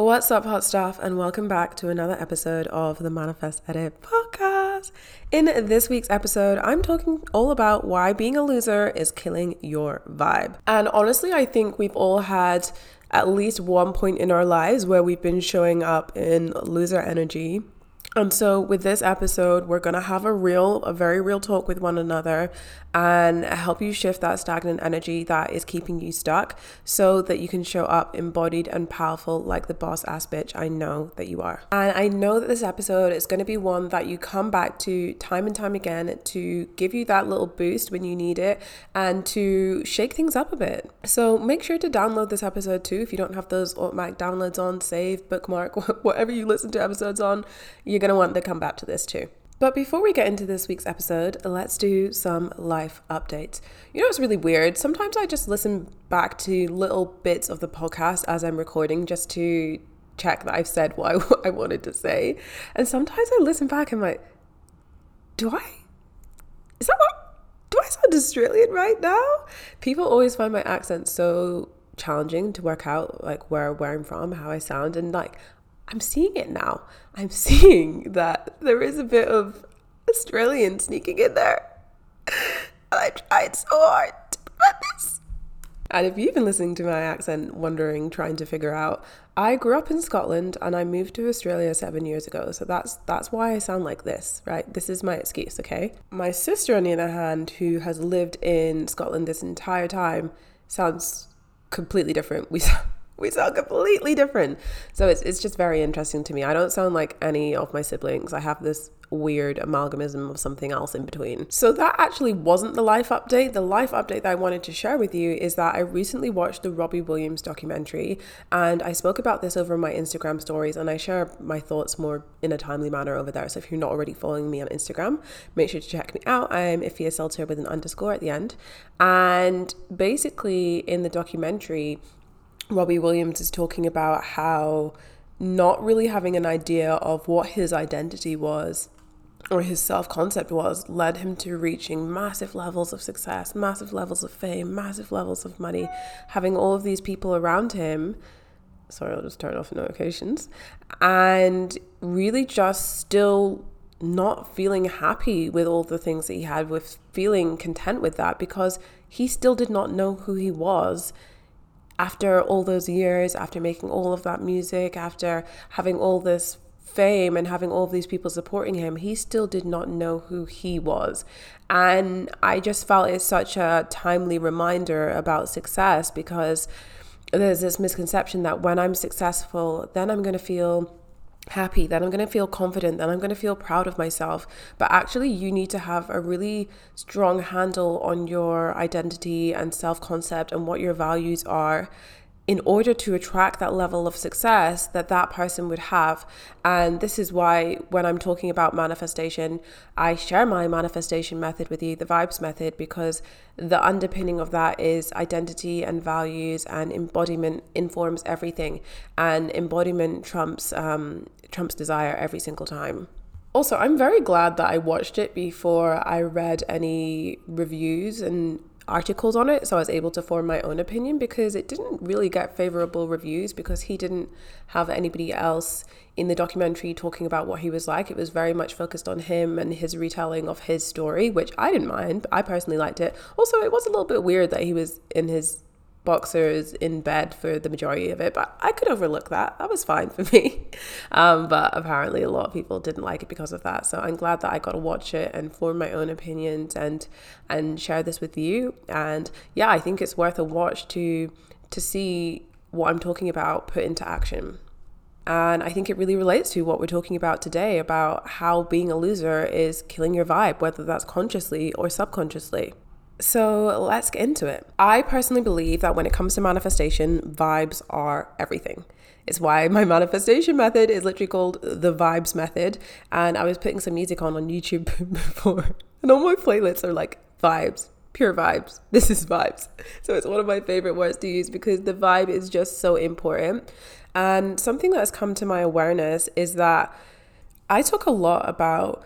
What's up, hot stuff, and welcome back to another episode of the Manifest Edit Podcast. In this week's episode, I'm talking all about why being a loser is killing your vibe. And honestly, I think we've all had at least one point in our lives where we've been showing up in loser energy. And so with this episode, we're going to have a very real talk with one another and help you shift that stagnant energy that is keeping you stuck so that you can show up embodied and powerful like the boss ass bitch I know that you are. And I know that this episode is going to be one that you come back to time and time again to give you that little boost when you need it and to shake things up a bit. So make sure to download this episode too. If you don't have those automatic downloads on, save, bookmark, whatever you listen to episodes on, you're going to want to come back to this too. But before we get into this week's episode, let's do some life updates. You know, it's really weird. Sometimes I just listen back to little bits of the podcast as I'm recording just to check that I've said what I wanted to say. And sometimes I listen back and I'm like, do I sound Australian right now? People always find my accent so challenging to work out, like where I'm from, how I sound, and like, I'm seeing it now. I'm seeing that there is a bit of Australian sneaking in there. And I tried so hard to prevent this. And if you've been listening to my accent, wondering, trying to figure out, I grew up in Scotland and I moved to Australia 7 years ago. So that's why I sound like this, right? This is my excuse, okay? My sister, on the other hand, who has lived in Scotland this entire time, sounds completely different. We sound completely different. So it's just very interesting to me. I don't sound like any of my siblings. I have this weird amalgamism of something else in between. So that actually wasn't the life update. The life update that I wanted to share with you is that I recently watched the Robbie Williams documentary, and I spoke about this over my Instagram stories, and I share my thoughts more in a timely manner over there. So if you're not already following me on Instagram, make sure to check me out. I'm Efia Sulter with an underscore at the end. And basically in the documentary, Robbie Williams is talking about how not really having an idea of what his identity was or his self-concept was led him to reaching massive levels of success, massive levels of fame, massive levels of money, having all of these people around him. Sorry, I'll just turn off notifications. And really just still not feeling happy with all the things that he had, with feeling content with that, because he still did not know who he was. After all those years, after making all of that music, after having all this fame and having all of these people supporting him, he still did not know who he was. And I just felt it's such a timely reminder about success, because there's this misconception that when I'm successful, then I'm going to feel happy, then I'm going to feel confident, then I'm going to feel proud of myself. But actually, you need to have a really strong handle on your identity and self-concept and what your values are in order to attract that level of success that person would have. And this is why when I'm talking about manifestation, I share my manifestation method with you, the vibes method, because the underpinning of that is identity and values, and embodiment informs everything, and embodiment trumps desire every single time. Also, I'm very glad that I watched it before I read any reviews and articles on it, so I was able to form my own opinion, because it didn't really get favorable reviews because he didn't have anybody else in the documentary talking about what he was like. It was very much focused on him and his retelling of his story, which I didn't mind, but I personally liked it. Also, it was a little bit weird that he was in his boxers in bed for the majority of it, but I could overlook that. That was fine for me. But apparently a lot of people didn't like it because of that. So I'm glad that I got to watch it and form my own opinions and share this with you. And yeah, I think it's worth a watch to see what I'm talking about put into action. And I think it really relates to what we're talking about today, about how being a loser is killing your vibe, whether that's consciously or subconsciously. So let's get into it. I personally believe that when it comes to manifestation, vibes are everything. It's why my manifestation method is literally called the vibes method. And I was putting some music on YouTube before, and all my playlists are like vibes, pure vibes. This is vibes. So it's one of my favorite words to use because the vibe is just so important. And something that has come to my awareness is that I talk a lot about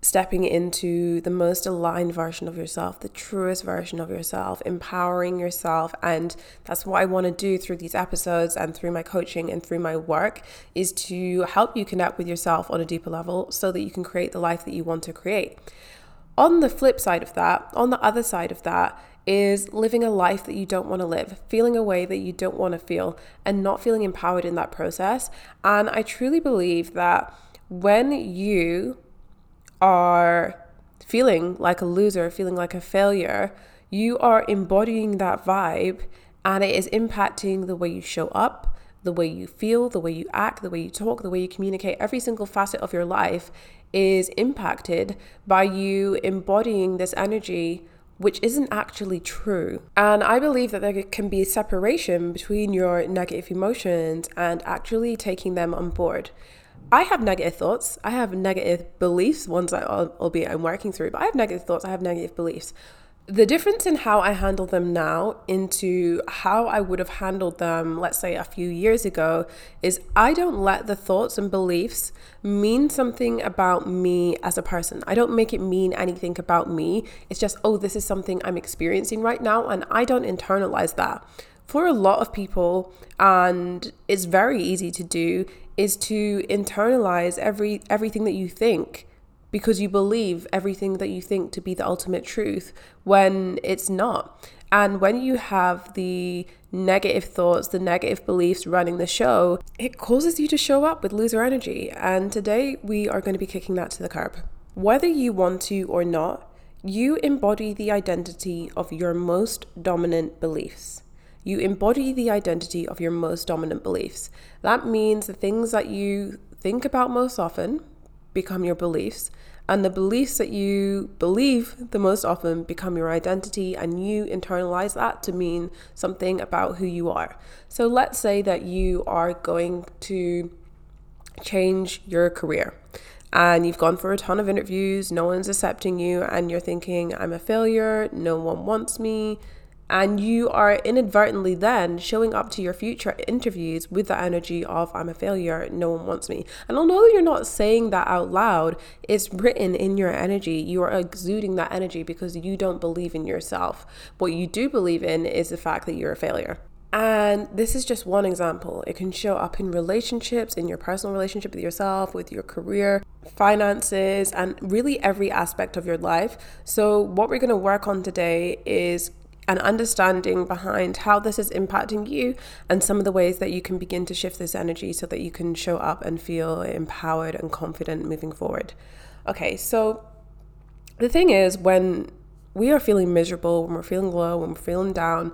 stepping into the most aligned version of yourself, the truest version of yourself, empowering yourself. And that's what I want to do through these episodes and through my coaching and through my work, is to help you connect with yourself on a deeper level so that you can create the life that you want to create. On the flip side of that, on the other side of that, is living a life that you don't want to live, feeling a way that you don't want to feel, and not feeling empowered in that process. And I truly believe that when you are feeling like a loser, feeling like a failure, you are embodying that vibe, and it is impacting the way you show up, the way you feel, the way you act, the way you talk, the way you communicate. Every single facet of your life is impacted by you embodying this energy, which isn't actually true. And I believe that there can be a separation between your negative emotions and actually taking them on board. I have negative thoughts, I have negative beliefs, ones that albeit I'm working through, but I have negative thoughts, I have negative beliefs. The difference in how I handle them now into how I would have handled them, let's say a few years ago, is I don't let the thoughts and beliefs mean something about me as a person. I don't make it mean anything about me. It's just, oh, this is something I'm experiencing right now, and I don't internalize that. For a lot of people, and it's very easy to do, is to internalize everything that you think, because you believe everything that you think to be the ultimate truth when it's not. And when you have the negative thoughts, the negative beliefs running the show, it causes you to show up with loser energy. And today we are going to be kicking that to the curb. Whether you want to or not, you embody the identity of your most dominant beliefs. You embody the identity of your most dominant beliefs. That means the things that you think about most often become your beliefs, and the beliefs that you believe the most often become your identity, and you internalize that to mean something about who you are. So let's say that you are going to change your career, and you've gone for a ton of interviews, no one's accepting you, and you're thinking, I'm a failure, no one wants me. And you are inadvertently then showing up to your future interviews with the energy of, I'm a failure, no one wants me. And although you're not saying that out loud, it's written in your energy. You are exuding that energy because you don't believe in yourself. What you do believe in is the fact that you're a failure. And this is just one example. It can show up in relationships, in your personal relationship with yourself, with your career, finances, and really every aspect of your life. So what we're going to work on today is an understanding behind how this is impacting you and some of the ways that you can begin to shift this energy so that you can show up and feel empowered and confident moving forward. Okay, so the thing is, when we are feeling miserable, when we're feeling low, when we're feeling down,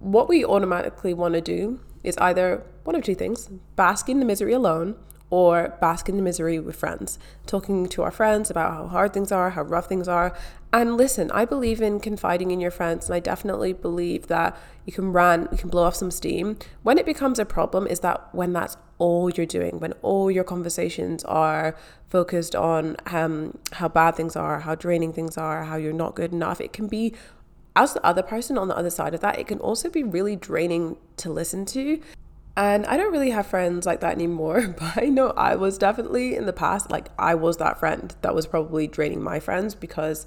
what we automatically want to do is either one of two things: bask in the misery alone, or bask in the misery with friends, talking to our friends about how hard things are, how rough things are. And listen, I believe in confiding in your friends, and I definitely believe that you can rant, you can blow off some steam. When it becomes a problem is that when that's all you're doing, when all your conversations are focused on how bad things are, how draining things are, how you're not good enough. It can be, as the other person on the other side of that, it can also be really draining to listen to. And I don't really have friends like that anymore, but I know I was definitely in the past, like I was that friend that was probably draining my friends because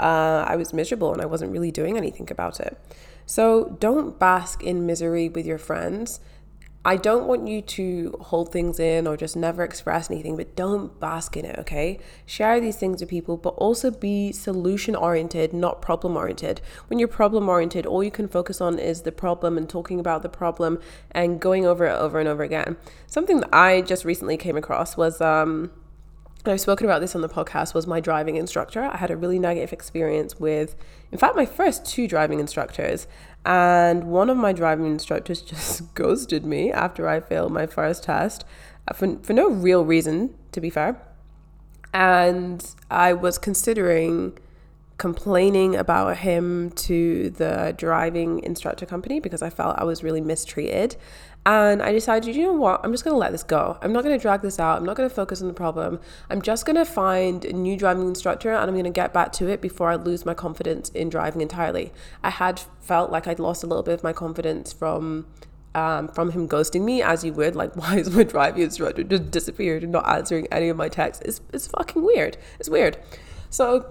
I was miserable and I wasn't really doing anything about it. So don't bask in misery with your friends. I don't want you to hold things in or just never express anything, but don't bask in it, okay? Share these things with people, but also be solution-oriented, not problem-oriented. When you're problem-oriented, all you can focus on is the problem and talking about the problem and going over it over and over again. Something that I just recently came across was, and I've spoken about this on the podcast, was my driving instructor. I had a really negative experience with, in fact, my first two driving instructors. And one of my driving instructors just ghosted me after I failed my first test for no real reason, to be fair. And I was considering complaining about him to the driving instructor company because I felt I was really mistreated. And I decided, you know what, I'm just going to let this go. I'm not going to drag this out. I'm not going to focus on the problem. I'm just going to find a new driving instructor and I'm going to get back to it before I lose my confidence in driving entirely. I had felt like I'd lost a little bit of my confidence from him ghosting me, as you would. Like, why is my driving instructor just disappeared and not answering any of my texts? It's fucking weird. It's weird. So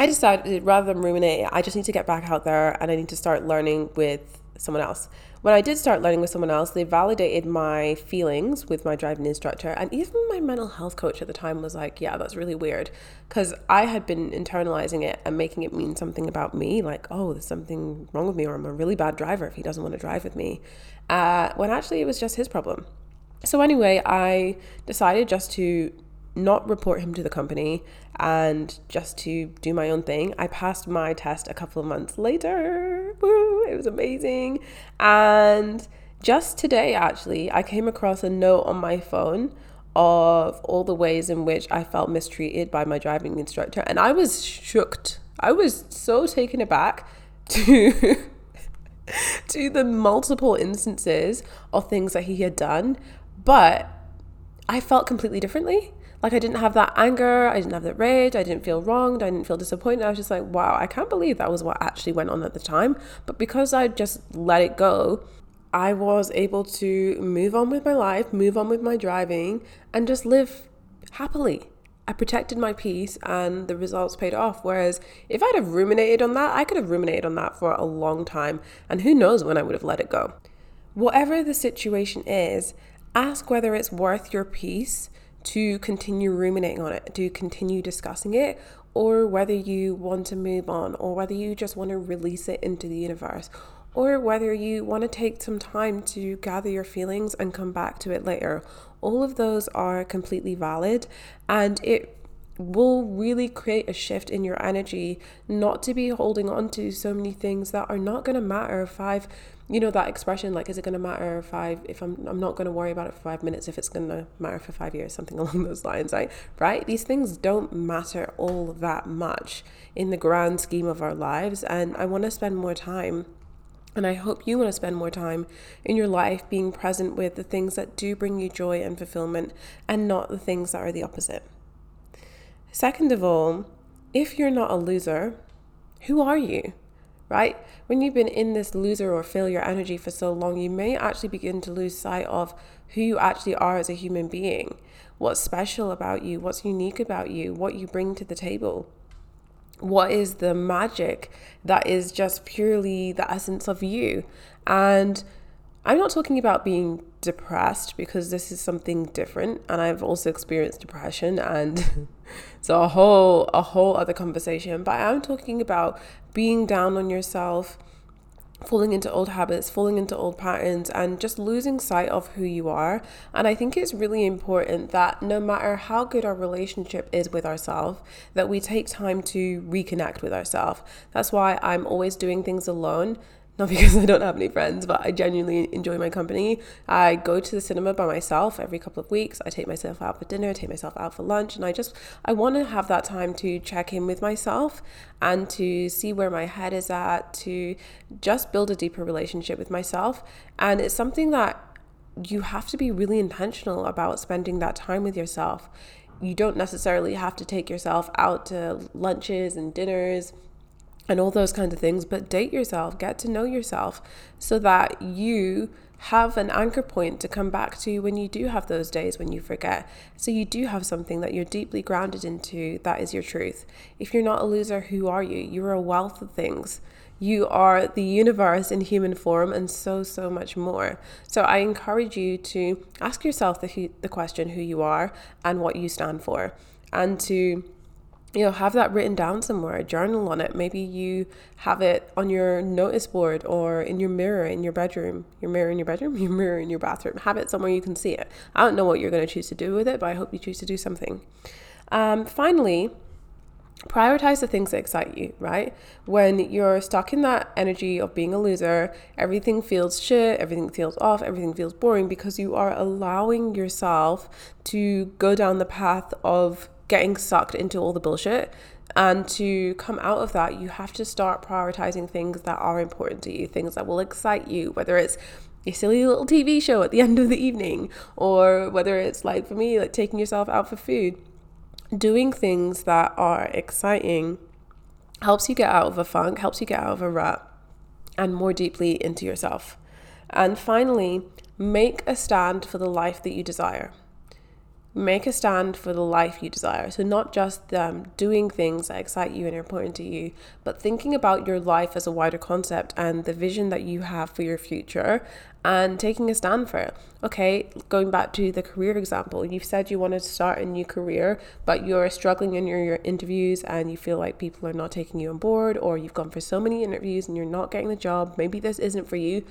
I decided, rather than ruminate, I just need to get back out there and I need to start learning with someone else. When I did start learning with someone else, they validated my feelings with my driving instructor. And even my mental health coach at the time was like, yeah, that's really weird. Because I had been internalizing it and making it mean something about me. Like, oh, there's something wrong with me, or I'm a really bad driver if he doesn't want to drive with me. When actually it was just his problem. So anyway, I decided just to not report him to the company and just to do my own thing. I passed my test a couple of months later. Woo, it was amazing. And just today, actually, I came across a note on my phone of all the ways in which I felt mistreated by my driving instructor. And I was shooked. I was so taken aback to to the multiple instances of things that he had done. But I felt completely differently. Like, I didn't have that anger, I didn't have that rage, I didn't feel wronged, I didn't feel disappointed. I was just like, wow, I can't believe that was what actually went on at the time. But because I just let it go, I was able to move on with my life, move on with my driving, and just live happily. I protected my peace and the results paid off. Whereas if I'd have ruminated on that, I could have ruminated on that for a long time. And who knows when I would have let it go. Whatever the situation is, ask whether it's worth your peace to continue ruminating on it, to continue discussing it, or whether you want to move on, or whether you just want to release it into the universe, or whether you want to take some time to gather your feelings and come back to it later. All of those are completely valid, and it will really create a shift in your energy not to be holding on to so many things that are not going to matter. You know that expression, like, is it going to matter if I'm not going to worry about it for 5 minutes if it's going to matter for 5 years, something along those lines, right? These things don't matter all that much in the grand scheme of our lives, and I want to spend more time, and I hope you want to spend more time in your life being present with the things that do bring you joy and fulfillment, and not the things that are the opposite. Second of all, if you're not a loser, who are you? Right? When you've been in this loser or failure energy for so long, you may actually begin to lose sight of who you actually are as a human being, what's special about you, what's unique about you, what you bring to the table, what is the magic that is just purely the essence of you. And I'm not talking about being depressed, because this is something different, and I've also experienced depression, and it's a whole other conversation. But I am talking about being down on yourself, falling into old habits, falling into old patterns, and just losing sight of who you are. And I think it's really important that no matter how good our relationship is with ourselves, that we take time to reconnect with ourselves. That's why I'm always doing things alone. Not because I don't have any friends, but I genuinely enjoy my company. I go to the cinema by myself every couple of weeks. I take myself out for dinner, I take myself out for lunch, and I want to have that time to check in with myself and to see where my head is at, to just build a deeper relationship with myself. And it's something that you have to be really intentional about, spending that time with yourself. You don't necessarily have to take yourself out to lunches and dinners and all those kinds of things, but date yourself, get to know yourself, so that you have an anchor point to come back to when you do have those days when you forget. So you do have something that you're deeply grounded into, that is your truth. If you're not a loser, who are you? You're a wealth of things. You are the universe in human form, and so much more. So I encourage you to ask yourself the question who you are and what you stand for, and to have that written down somewhere, journal on it. Maybe you have it on your notice board or in your mirror in your bedroom, your mirror in your bathroom. Have it somewhere you can see it. I don't know what you're going to choose to do with it, but I hope you choose to do something. Finally, prioritize the things that excite you, right? When you're stuck in that energy of being a loser, everything feels shit, everything feels off, everything feels boring, because you are allowing yourself to go down the path of getting sucked into all the bullshit And to come out of that, you have to start prioritizing things that are important to you, things that will excite you, whether it's your silly little TV show at the end of the evening, or whether it's, like for me, like taking yourself out for food. Doing things that are exciting helps you get out of a funk, helps you get out of a rut, and more deeply into yourself. And finally, make a stand for the life that you desire. Make a stand for the life you desire. So not just doing things that excite you and are important to you, but thinking about your life as a wider concept and the vision that you have for your future and taking a stand for it. Okay, going back to the career example, you've said you wanted to start a new career, but you're struggling in your interviews and you feel like people are not taking you on board, or you've gone for so many interviews and you're not getting the job. Maybe this isn't for you.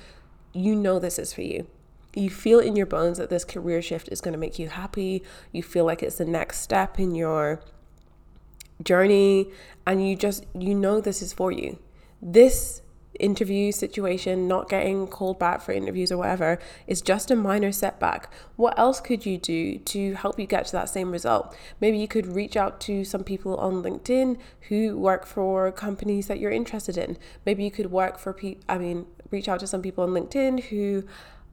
You know this is for you. You feel in your bones that this career shift is going to make you happy. You feel like it's the next step in your journey, and you know this is for you. This interview situation, not getting called back for interviews or whatever, is just a minor setback. What else could you do to help you get to that same result? Maybe you could reach out to some people on LinkedIn who work for companies that you're interested in. Maybe you could reach out to some people on LinkedIn who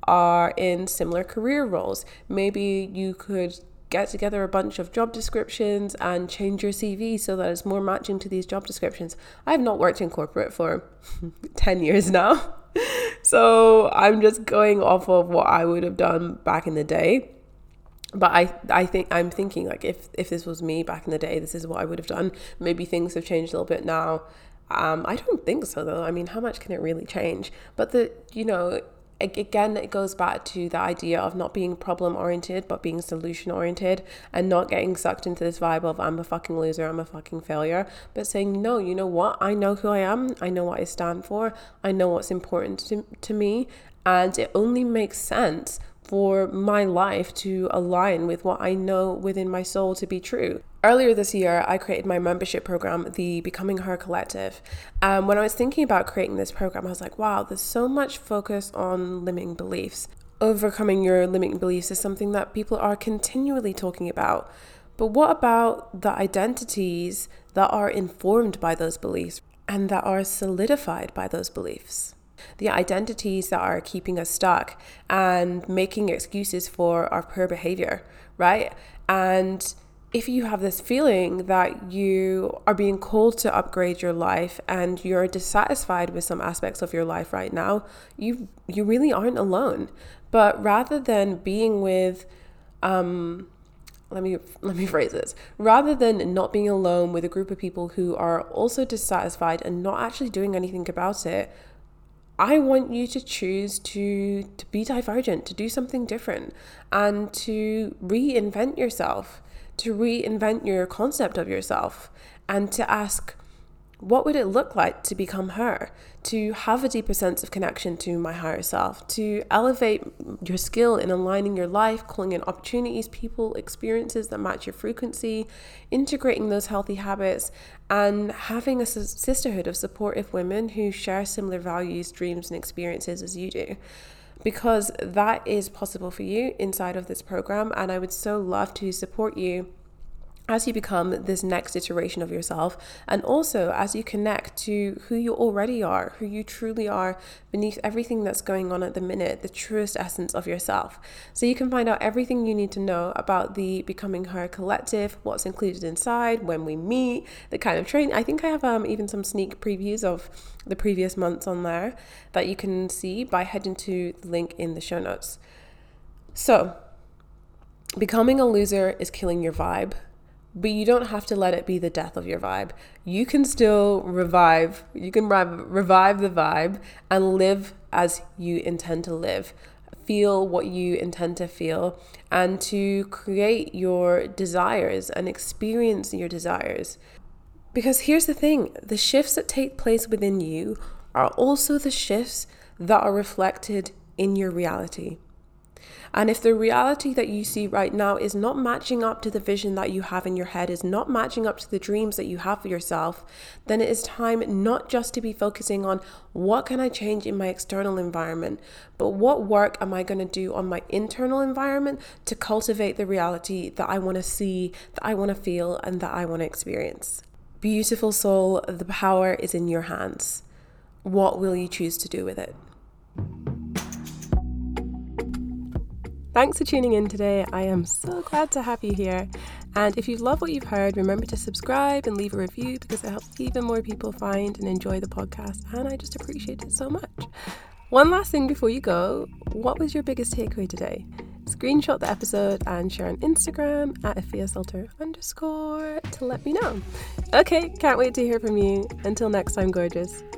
are in similar career roles. Maybe you could get together a bunch of job descriptions and change your CV so that it's more matching to these job descriptions. I've not worked in corporate for 10 years now, so I'm just going off of what I would have done back in the day. But I'm thinking like if this was me back in the day, this is what I would have done. Maybe things have changed a little bit now. I don't think so though. I mean, how much can it really change? But again, it goes back to the idea of not being problem-oriented, but being solution-oriented, and not getting sucked into this vibe of I'm a fucking loser, I'm a fucking failure, but saying, no, you know what? I know who I am. I know what I stand for. I know what's important to me. And it only makes sense for my life to align with what I know within my soul to be true. Earlier this year, I created my membership program, the Becoming Her Collective. When I was thinking about creating this program, I was like, wow, there's so much focus on limiting beliefs. Overcoming your limiting beliefs is something that people are continually talking about. But what about the identities that are informed by those beliefs and that are solidified by those beliefs? The identities that are keeping us stuck and making excuses for our poor behavior, right? And if you have this feeling that you are being called to upgrade your life and you're dissatisfied with some aspects of your life right now, you really aren't alone. But rather than being with, let me phrase this, rather than not being alone with a group of people who are also dissatisfied and not actually doing anything about it, I want you to choose to be divergent, to do something different, and to reinvent yourself. To reinvent your concept of yourself and to ask, what would it look like to become her? To have a deeper sense of connection to my higher self, to elevate your skill in aligning your life, calling in opportunities, people, experiences that match your frequency, integrating those healthy habits, and having a sisterhood of supportive women who share similar values, dreams, and experiences as you do. Because that is possible for you inside of this program, and I would so love to support you as you become this next iteration of yourself, and also as you connect to who you already are, who you truly are beneath everything that's going on at the minute, the truest essence of yourself. So you can find out everything you need to know about the Becoming Her Collective, what's included inside, when we meet, the kind of training. I think I have even some sneak previews of the previous months on there that you can see by heading to the link in the show notes. So, becoming a loser is killing your vibe. But you don't have to let it be the death of your vibe. You can still revive. You can revive the vibe and live as you intend to live. Feel what you intend to feel, and to create your desires and experience your desires. Because here's the thing, the shifts that take place within you are also the shifts that are reflected in your reality. And if the reality that you see right now is not matching up to the vision that you have in your head, is not matching up to the dreams that you have for yourself, then it is time not just to be focusing on what can I change in my external environment, but what work am I going to do on my internal environment to cultivate the reality that I want to see, that I want to feel, and that I want to experience. Beautiful soul, the power is in your hands. What will you choose to do with it? Thanks for tuning in today. I am so glad to have you here. And if you love what you've heard, remember to subscribe and leave a review because it helps even more people find and enjoy the podcast. And I just appreciate it so much. One last thing before you go, what was your biggest takeaway today? Screenshot the episode and share on Instagram @EfiaSulter_to let me know. Okay, can't wait to hear from you. Until next time, gorgeous.